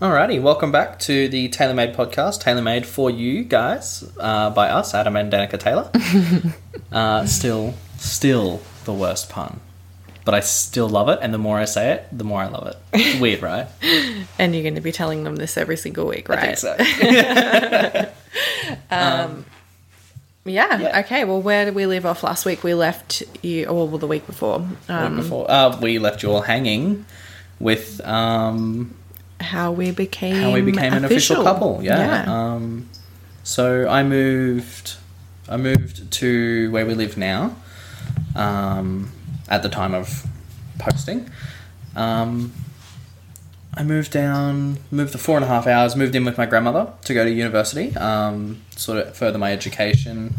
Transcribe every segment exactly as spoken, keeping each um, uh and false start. Alrighty, welcome back to the TaylorMade Podcast, TaylorMade for you guys, uh, by us, Adam and Danica Taylor. uh, still, still the worst pun, but I still love it, and the more I say it, the more I love it. It's weird, right? And you're going to be telling them this every single week, right? I think so. um, um, yeah. yeah, okay, well, where did we leave off last week? We left you, or oh, well, the week before. Um, week before. Uh, we left you all hanging with... Um, How we became how we became an official, official couple, yeah. yeah. Um, so I moved, I moved to where we live now. Um, at the time of posting, um, I moved down, moved the four and a half hours, moved in with my grandmother to go to university, um, sort of further my education,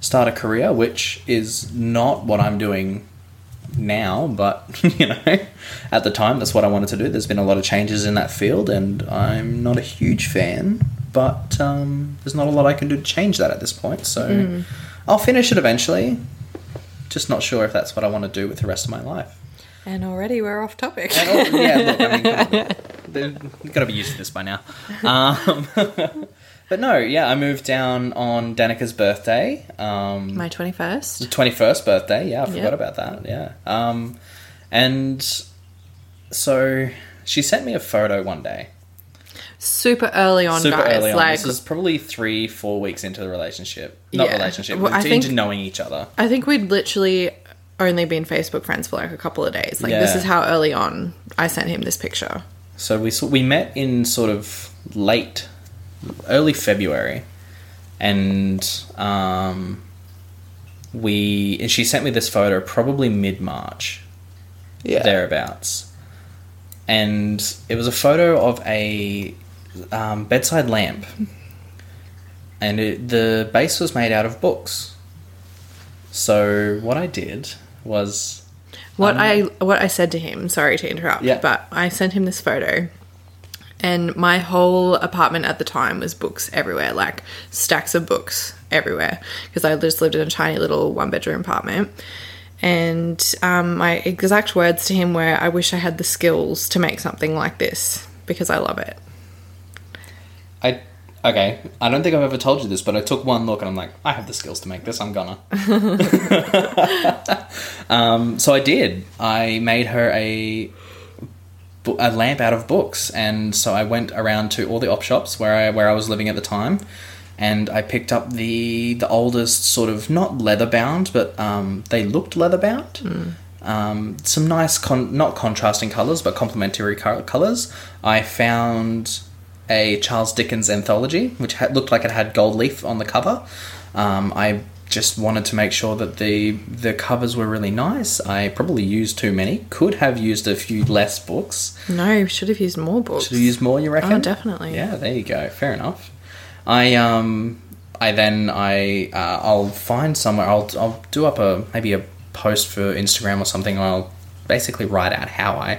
start a career, which is not what I'm doing now, but you know, at the time that's what I wanted to do. There's been a lot of changes in that field and I'm not a huge fan, but um there's not a lot I can do to change that at this point, so mm. I'll finish it eventually, just not sure if that's what I want to do with the rest of my life. And already we're off topic. And, oh, yeah, look, I mean, they've got to be used to this by now. Um but no, yeah, I moved down on Danica's birthday. Um, My twenty-first. twenty-first birthday, yeah, I forgot yep. about that, yeah. Um, and so she sent me a photo one day. Super early on, Super guys. Super early on. Like, this was probably three, four weeks into the relationship. Not yeah. relationship, well, into, think, into knowing each other. I think we'd literally only been Facebook friends for like a couple of days. Like yeah. This is how early on I sent him this picture. So we we met in sort of late... early February, and um, we and she sent me this photo probably mid-March, yeah, thereabouts, and it was a photo of a um, bedside lamp, and it, the base was made out of books. So what I did was what um, I what I said to him. Sorry to interrupt, yeah. but I sent him this photo. And my whole apartment at the time was books everywhere, like stacks of books everywhere, because I just lived in a tiny little one-bedroom apartment. And um, my exact words to him were, I wish I had the skills to make something like this, because I love it. I Okay, I don't think I've ever told you this, but I took one look and I'm like, I have the skills to make this, I'm gonna. um, so I did. I made her a... a lamp out of books, and so I went around to all the op shops where I where I was living at the time, and I picked up the the oldest sort of, not leather bound, but um, they looked leather bound, mm. um, some nice con- not contrasting colours but complementary co- colours. I found a Charles Dickens anthology which had, looked like it had gold leaf on the cover. um, I just wanted to make sure that the the covers were really nice. I probably used too many. Could have used a few less books. No, should have used more books. Should have used more, you reckon? Oh, definitely. Yeah, there you go. Fair enough. I um, I then I uh, I'll find somewhere. I'll I'll do up a maybe a post for Instagram or something. I'll basically write out how I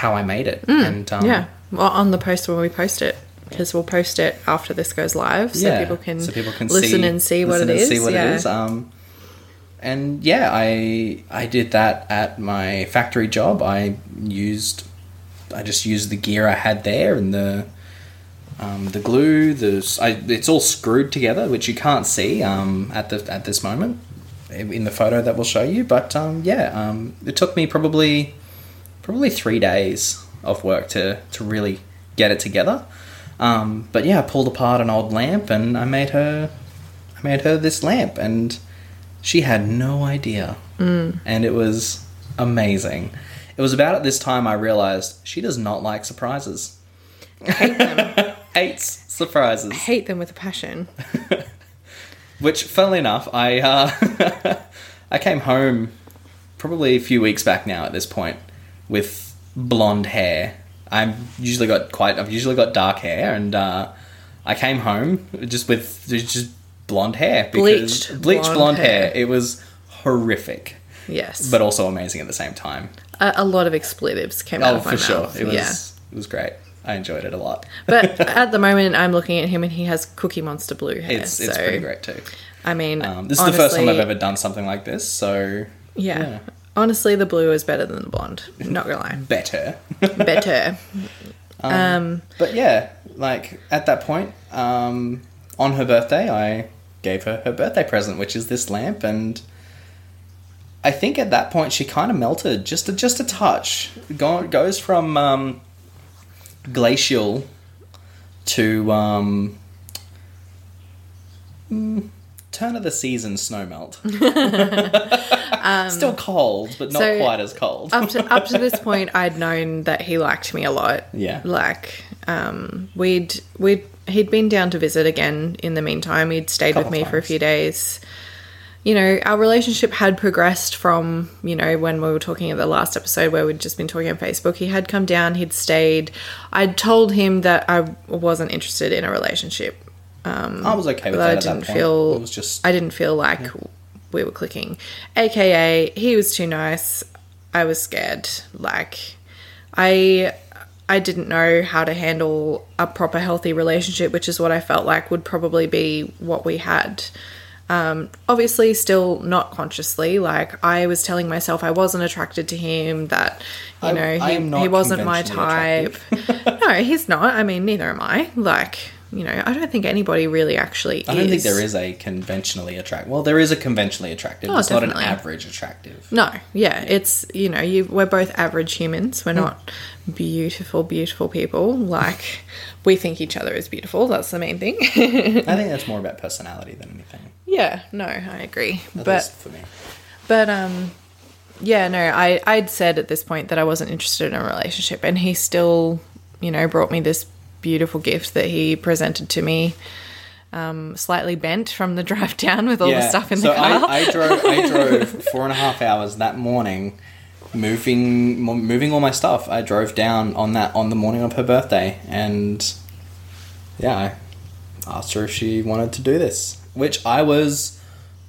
how I made it. Mm, and um, yeah, well, on the post when we post it. Because we'll post it after this goes live, so yeah, people can, so people can listen see, and see what it is. See what yeah. it is. Um, and yeah, I I did that at my factory job. I used, I just used the gear I had there and the um, the glue. The I, it's all screwed together, which you can't see um, at the at this moment in the photo that we'll show you. But um, yeah, um, it took me probably probably three days of work to to really get it together. Um, but yeah, I pulled apart an old lamp and I made her, I made her this lamp, and she had no idea, mm. and it was amazing. It was about at this time I realized she does not like surprises. I hate them. Hates surprises. I hate them with a passion. Which, funnily enough, I uh, I came home probably a few weeks back now at this point with blonde hair. I've usually got quite. I've usually got dark hair, and uh, I came home just with just blonde hair. Because bleached, bleached blonde, blonde hair. hair. It was horrific. Yes, but also amazing at the same time. A, a lot of expletives came oh, out of my sure. mouth. Oh, for sure. It was. Yeah. It was great. I enjoyed it a lot. But at the moment, I'm looking at him, and he has Cookie Monster blue hair. It's, it's so, pretty great too. I mean, um, this honestly, is the first time I've ever done something like this. So yeah. yeah. Honestly, the blue is better than the blonde. Not gonna lie. Better. Better. Um, um, but yeah, like at that point, um, on her birthday, I gave her her birthday present, which is this lamp, and I think at that point she kind of melted, just a, just a touch. Go, goes from um, glacial to um, turn of the season snow melt. um, Still cold, but not so quite as cold. up to up to this point, I'd known that he liked me a lot. Yeah, like um, we'd we'd he'd been down to visit again. In the meantime, he'd stayed with me times. for a few days. You know, our relationship had progressed from, you know, when we were talking at the last episode where we'd just been talking on Facebook. He had come down, he'd stayed. I'd told him that I wasn't interested in a relationship. Um, I was okay with that. I didn't at that feel. Point. It was just, I didn't feel like yeah. we were clicking. A K A, he was too nice. I was scared. Like, I, I didn't know how to handle a proper, healthy relationship, which is what I felt like would probably be what we had. Um, obviously still not consciously, like I was telling myself I wasn't attracted to him, that, you I, know, he, he wasn't my type. No, he's not. I mean, neither am I. Like, you know, I don't think anybody really actually is. I don't think there is a conventionally attractive. Well, there is a conventionally attractive. Oh, it's definitely not an average attractive. No. Yeah. It's, you know, you, we're both average humans. We're mm. not beautiful, beautiful people. Like we think each other is beautiful. That's the main thing. I think that's more about personality than anything. Yeah, no, I agree. At least for me. But, um, yeah, no, I, I'd said at this point that I wasn't interested in a relationship, and he still, you know, brought me this beautiful gift that he presented to me, um, slightly bent from the drive down with all yeah. the stuff in so the car. I, I drove, I drove four and a half hours that morning, moving, moving all my stuff. I drove down on that, on the morning of her birthday, and yeah, I asked her if she wanted to do this. Which I was,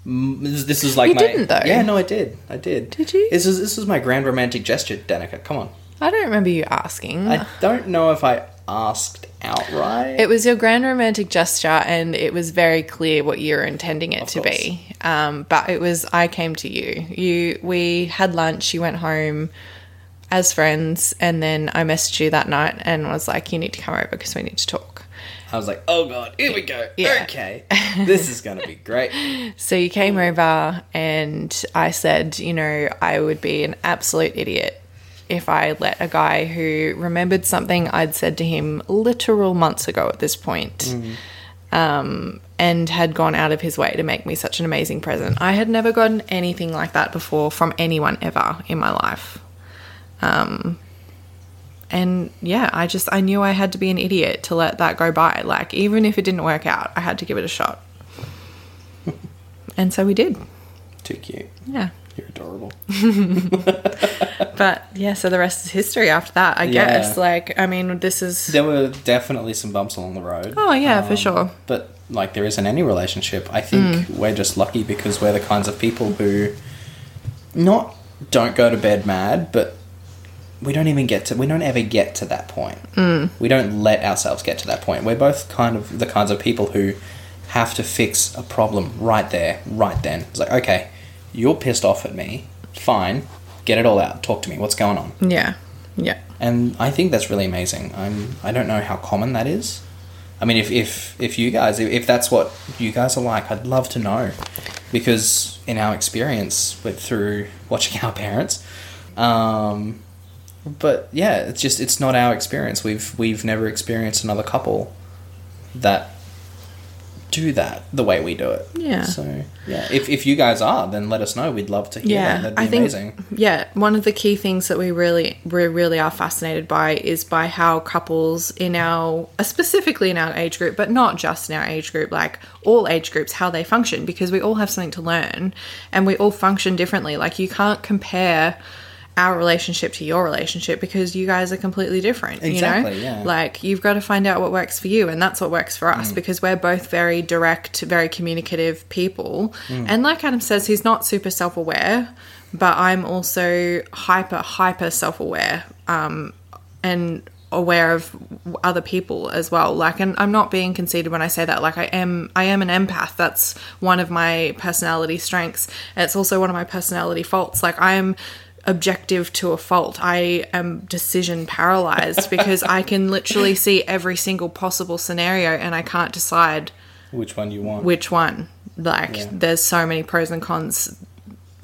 this is like you my... You didn't, though. Yeah, no, I did. I did. Did you? This is, this is my grand romantic gesture, Danica. Come on. I don't remember you asking. I don't know if I asked outright. It was your grand romantic gesture, and it was very clear what you were intending it of to course. be. Um, but it was, I came to you. You, we had lunch, you went home as friends, and then I messaged you that night and was like, you need to come over because we need to talk. I was like, oh, God, here we go. Yeah. Okay. This is going to be great. So you came over and I said, you know, I would be an absolute idiot if I let a guy who remembered something I'd said to him literal months ago at this point mm. um, and had gone out of his way to make me such an amazing present. I had never gotten anything like that before from anyone ever in my life. Um And, yeah, I just – I knew I had to be an idiot to let that go by. Like, even if it didn't work out, I had to give it a shot. And so we did. Too cute. Yeah. You're adorable. But, yeah, so the rest is history after that, I yeah. guess. Like, I mean, this is – there were definitely some bumps along the road. Oh, yeah, um, for sure. But, like, there isn't any relationship. I think mm. we're just lucky because we're the kinds of people who not don't go to bed mad, but – we don't even get to... We don't ever get to that point. Mm. We don't let ourselves get to that point. We're both kind of the kinds of people who have to fix a problem right there, right then. It's like, okay, you're pissed off at me. Fine. Get it all out. Talk to me. What's going on? Yeah. Yeah. And I think that's really amazing. I'm, I don't know how common that is. I mean, if, if, if you guys... If, if that's what you guys are like, I'd love to know. Because in our experience with through watching our parents... um But yeah, it's just it's not our experience. We've we've never experienced another couple that do that the way we do it. Yeah. So yeah, if if you guys are, then let us know. We'd love to hear yeah, that. That'd be I think, amazing. Yeah, one of the key things that we really we really are fascinated by is by how couples in our specifically in our age group, but not just in our age group, like all age groups, how they function, because we all have something to learn and we all function differently. Like you can't compare our relationship to your relationship because you guys are completely different. Exactly, you know? Yeah. Like you've got to find out what works for you, and that's what works for us mm. because we're both very direct, very communicative people. Mm. And like Adam says, he's not super self-aware, but I'm also hyper, hyper self-aware um, and aware of other people as well. Like, and I'm not being conceited when I say that. Like I am, I am an empath. That's one of my personality strengths. And it's also one of my personality faults. Like I am objective to a fault. I am decision paralyzed because I can literally see every single possible scenario and I can't decide which one you want. Which one. Like, yeah. There's so many pros and cons.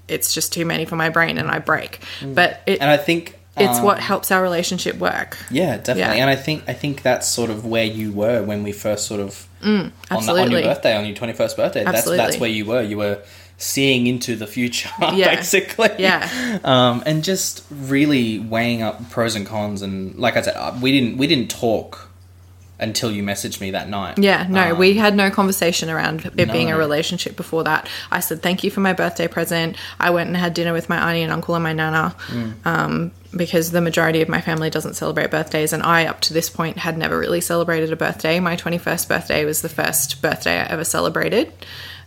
It's just too many for my brain and I break. Mm. But it, and I think it's um, what helps our relationship work. Yeah, definitely. Yeah. And I think I think that's sort of where you were when we first sort of mm, on, the, on your birthday, on your twenty-first birthday. Absolutely. That's that's where you were. You were seeing into the future, yeah. basically. Yeah. Um, and just really weighing up pros and cons. And like I said, we didn't we didn't talk until you messaged me that night. Yeah, no, um, we had no conversation around it no. being a relationship before that. I said, thank you for my birthday present. I went and had dinner with my auntie and uncle and my nana mm. um, because the majority of my family doesn't celebrate birthdays. And I, up to this point, had never really celebrated a birthday. My twenty-first birthday was the first birthday I ever celebrated.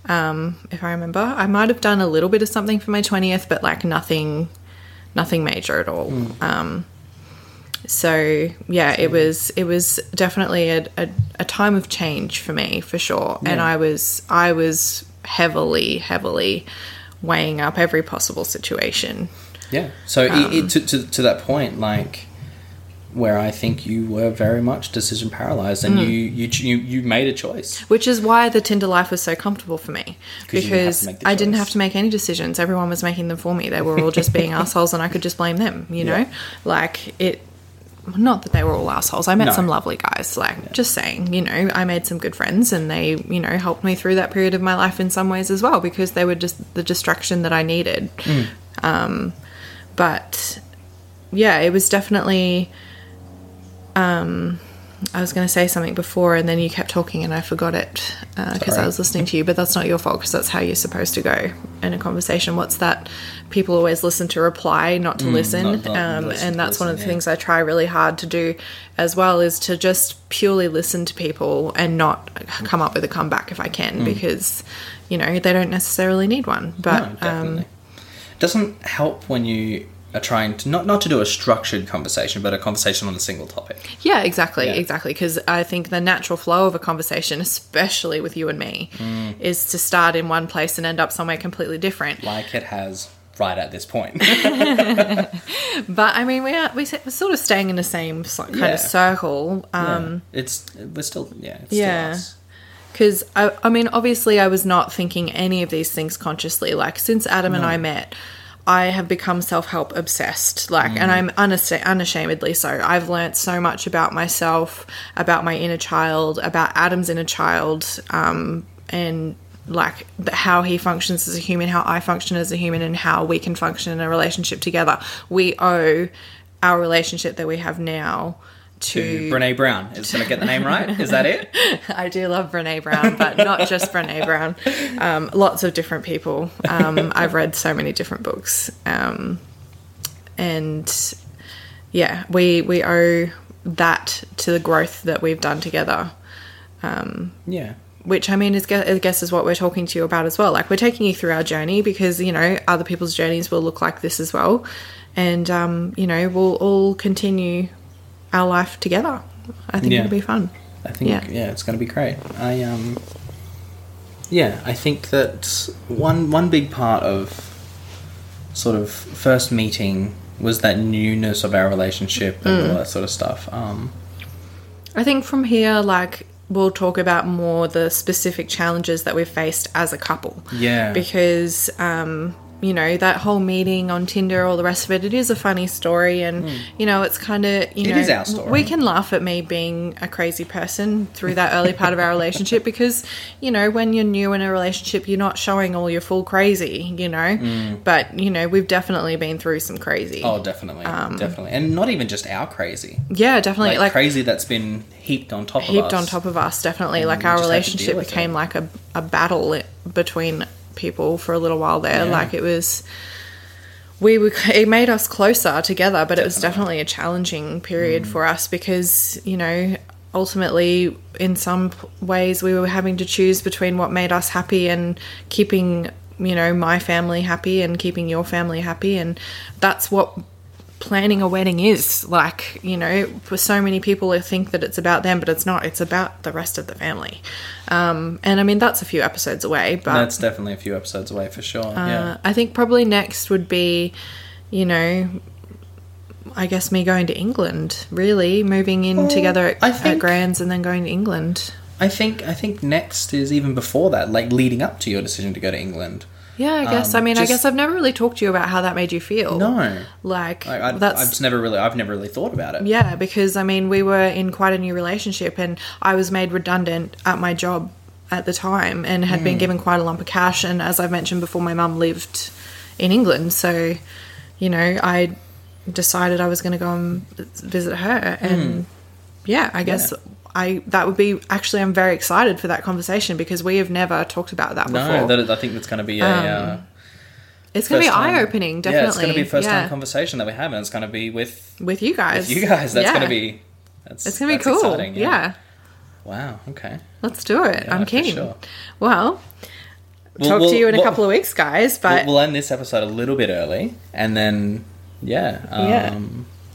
Um, if I remember, I might have done a little bit of something for my twentieth, but like nothing, nothing major at all. Mm. Um, so yeah, it was, it was definitely a, a, a time of change for me for sure. Yeah. And I was, I was heavily, heavily weighing up every possible situation. Yeah. So um, it, it, to, to, to that point, like where I think you were very much decision paralyzed and mm. you, you, you, you made a choice. Which is why the Tinder life was so comfortable for me because didn't I choice. didn't have to make any decisions. Everyone was making them for me. They were all just being assholes and I could just blame them, you yeah. know, like it, not that they were all assholes. I met no. some lovely guys, like yeah. just saying, you know, I made some good friends and they, you know, helped me through that period of my life in some ways as well, because they were just the distraction that I needed. Mm. Um, but yeah, it was definitely, Um, I was going to say something before and then you kept talking and I forgot it because uh, I was listening to you, but that's not your fault because that's how you're supposed to go in a conversation. What's that? People always listen to reply, not to mm, listen. Not, not um, listen and that's listen, one of the yeah. things I try really hard to do as well is to just purely listen to people and not come up with a comeback if I can mm. because, you know, they don't necessarily need one. But no, um, it doesn't help when you are trying to not, not to do a structured conversation, but a conversation on a single topic. Yeah, exactly. Yeah. Exactly. Because I think the natural flow of a conversation, especially with you and me, mm. is to start in one place and end up somewhere completely different. Like it has right at this point. But I mean, we are, we, we're sort of staying in the same kind yeah. of circle. Um, yeah. It's, we're still, yeah. It's yeah. Still us. Because, I, I mean, obviously I was not thinking any of these things consciously. Like since Adam no. and I met, I have become self-help obsessed, like, mm. and I'm unasha- unashamedly so. I've learnt so much about myself, about my inner child, about Adam's inner child, um, and like how he functions as a human, how I function as a human, and how we can function in a relationship together. We owe our relationship that we have now to, to Brené Brown. Is going to get the name right? Is that it? I do love Brené Brown, but not just Brené Brown. Um, lots of different people. Um, I've read so many different books. Um, and yeah, we, we owe that to the growth that we've done together. Um, yeah. Which, I mean, is, I guess is what we're talking to you about as well. Like, we're taking you through our journey because, you know, other people's journeys will look like this as well. And, um, you know, we'll all continue our life together. I think yeah. it'll be fun. I think yeah. yeah, it's going to be great. I um, yeah, I think that one one big part of sort of first meeting was that newness of our relationship and mm. all that sort of stuff. Um, I think from here, like, we'll talk about more the specific challenges that we've faced as a couple. Yeah, because um. you know, that whole meeting on Tinder, all the rest of it, it is a funny story and, mm. you know, it's kind of, you it know... It is our story. We can laugh at me being a crazy person through that early part of our relationship because, you know, when you're new in a relationship, you're not showing all your full crazy, you know? Mm. But, you know, we've definitely been through some crazy. Oh, definitely. Um, definitely. And not even just our crazy. Yeah, definitely. Like, like crazy that's been heaped on top of us. Heaped on top of us, definitely. And like, our relationship became it. like a, a battle between people for a little while there. Yeah. Like, it was, we were, it made us closer together, but definitely. It was definitely a challenging period mm. for us because, you know, ultimately in some ways we were having to choose between what made us happy and keeping, you know, my family happy and keeping your family happy. And that's what planning a wedding is like, you know. For so many people who think that it's about them, but it's not. It's about the rest of the family. Um, and I mean, that's a few episodes away, but that's definitely a few episodes away for sure. Uh, yeah. I think probably next would be you know, I guess me going to England, really, moving in well, together at, I think, at Grand's and then going to England. I think I think next is even before that, like leading up to your decision to go to England. Yeah, I guess. Um, I mean, just, I guess I've never really talked to you about how that made you feel. No. Like, I, I, that's... I've just never really, I've never really thought about it. Yeah, because, I mean, we were in quite a new relationship and I was made redundant at my job at the time and had mm. been given quite a lump of cash. And as I've mentioned before, my mum lived in England. So, you know, I decided I was going to go and visit her. And, mm. yeah, I guess... Yeah. I, that would be actually, I'm very excited for that conversation because we have never talked about that before. No, that, I think that's going to be a. Um, uh, it's going to be eye opening, definitely. Yeah, it's going to be a first yeah. time conversation that we have, and it's going to be with with you guys. With you guys, that's yeah. going to be. That's, it's going to be cool. Exciting, yeah. yeah. Wow. Okay. Let's do it. Yeah, I'm keen. Sure. Well, we'll talk we'll, to you in we'll, a couple of weeks, guys. But we'll, we'll end this episode a little bit early, and then yeah, um, yeah.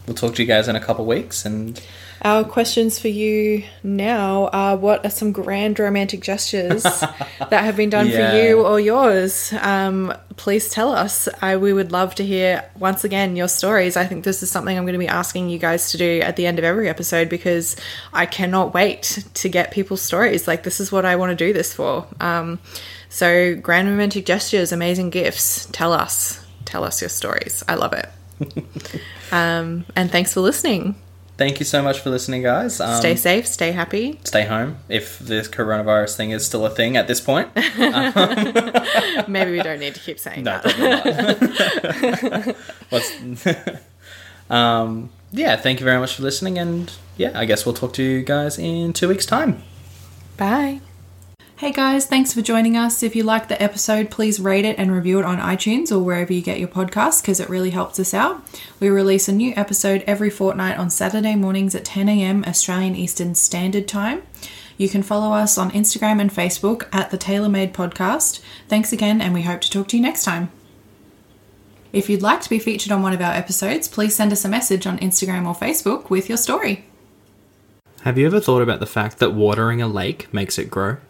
we'll talk to you guys in a couple of weeks and. Our questions for you now are, what are some grand romantic gestures that have been done yeah. for you or yours? Um, please tell us. I, we would love to hear, once again, your stories. I think this is something I'm going to be asking you guys to do at the end of every episode because I cannot wait to get people's stories. Like, this is what I want to do this for. Um, so grand romantic gestures, amazing gifts. Tell us. Tell us your stories. I love it. um, and thanks for listening. Thank you so much for listening, guys. Um, stay safe, stay happy. Stay home, if this coronavirus thing is still a thing at this point. Um, Maybe we don't need to keep saying no, that. What's, um, yeah, thank you very much for listening. And, yeah, I guess we'll talk to you guys in two weeks' time. Bye. Hey, guys. Thanks for joining us. If you liked the episode, please rate it and review it on iTunes or wherever you get your podcasts because it really helps us out. We release a new episode every fortnight on Saturday mornings at ten a.m. Australian Eastern Standard Time. You can follow us on Instagram and Facebook at the TaylorMade Podcast. Thanks again, and we hope to talk to you next time. If you'd like to be featured on one of our episodes, please send us a message on Instagram or Facebook with your story. Have you ever thought about the fact that watering a lake makes it grow?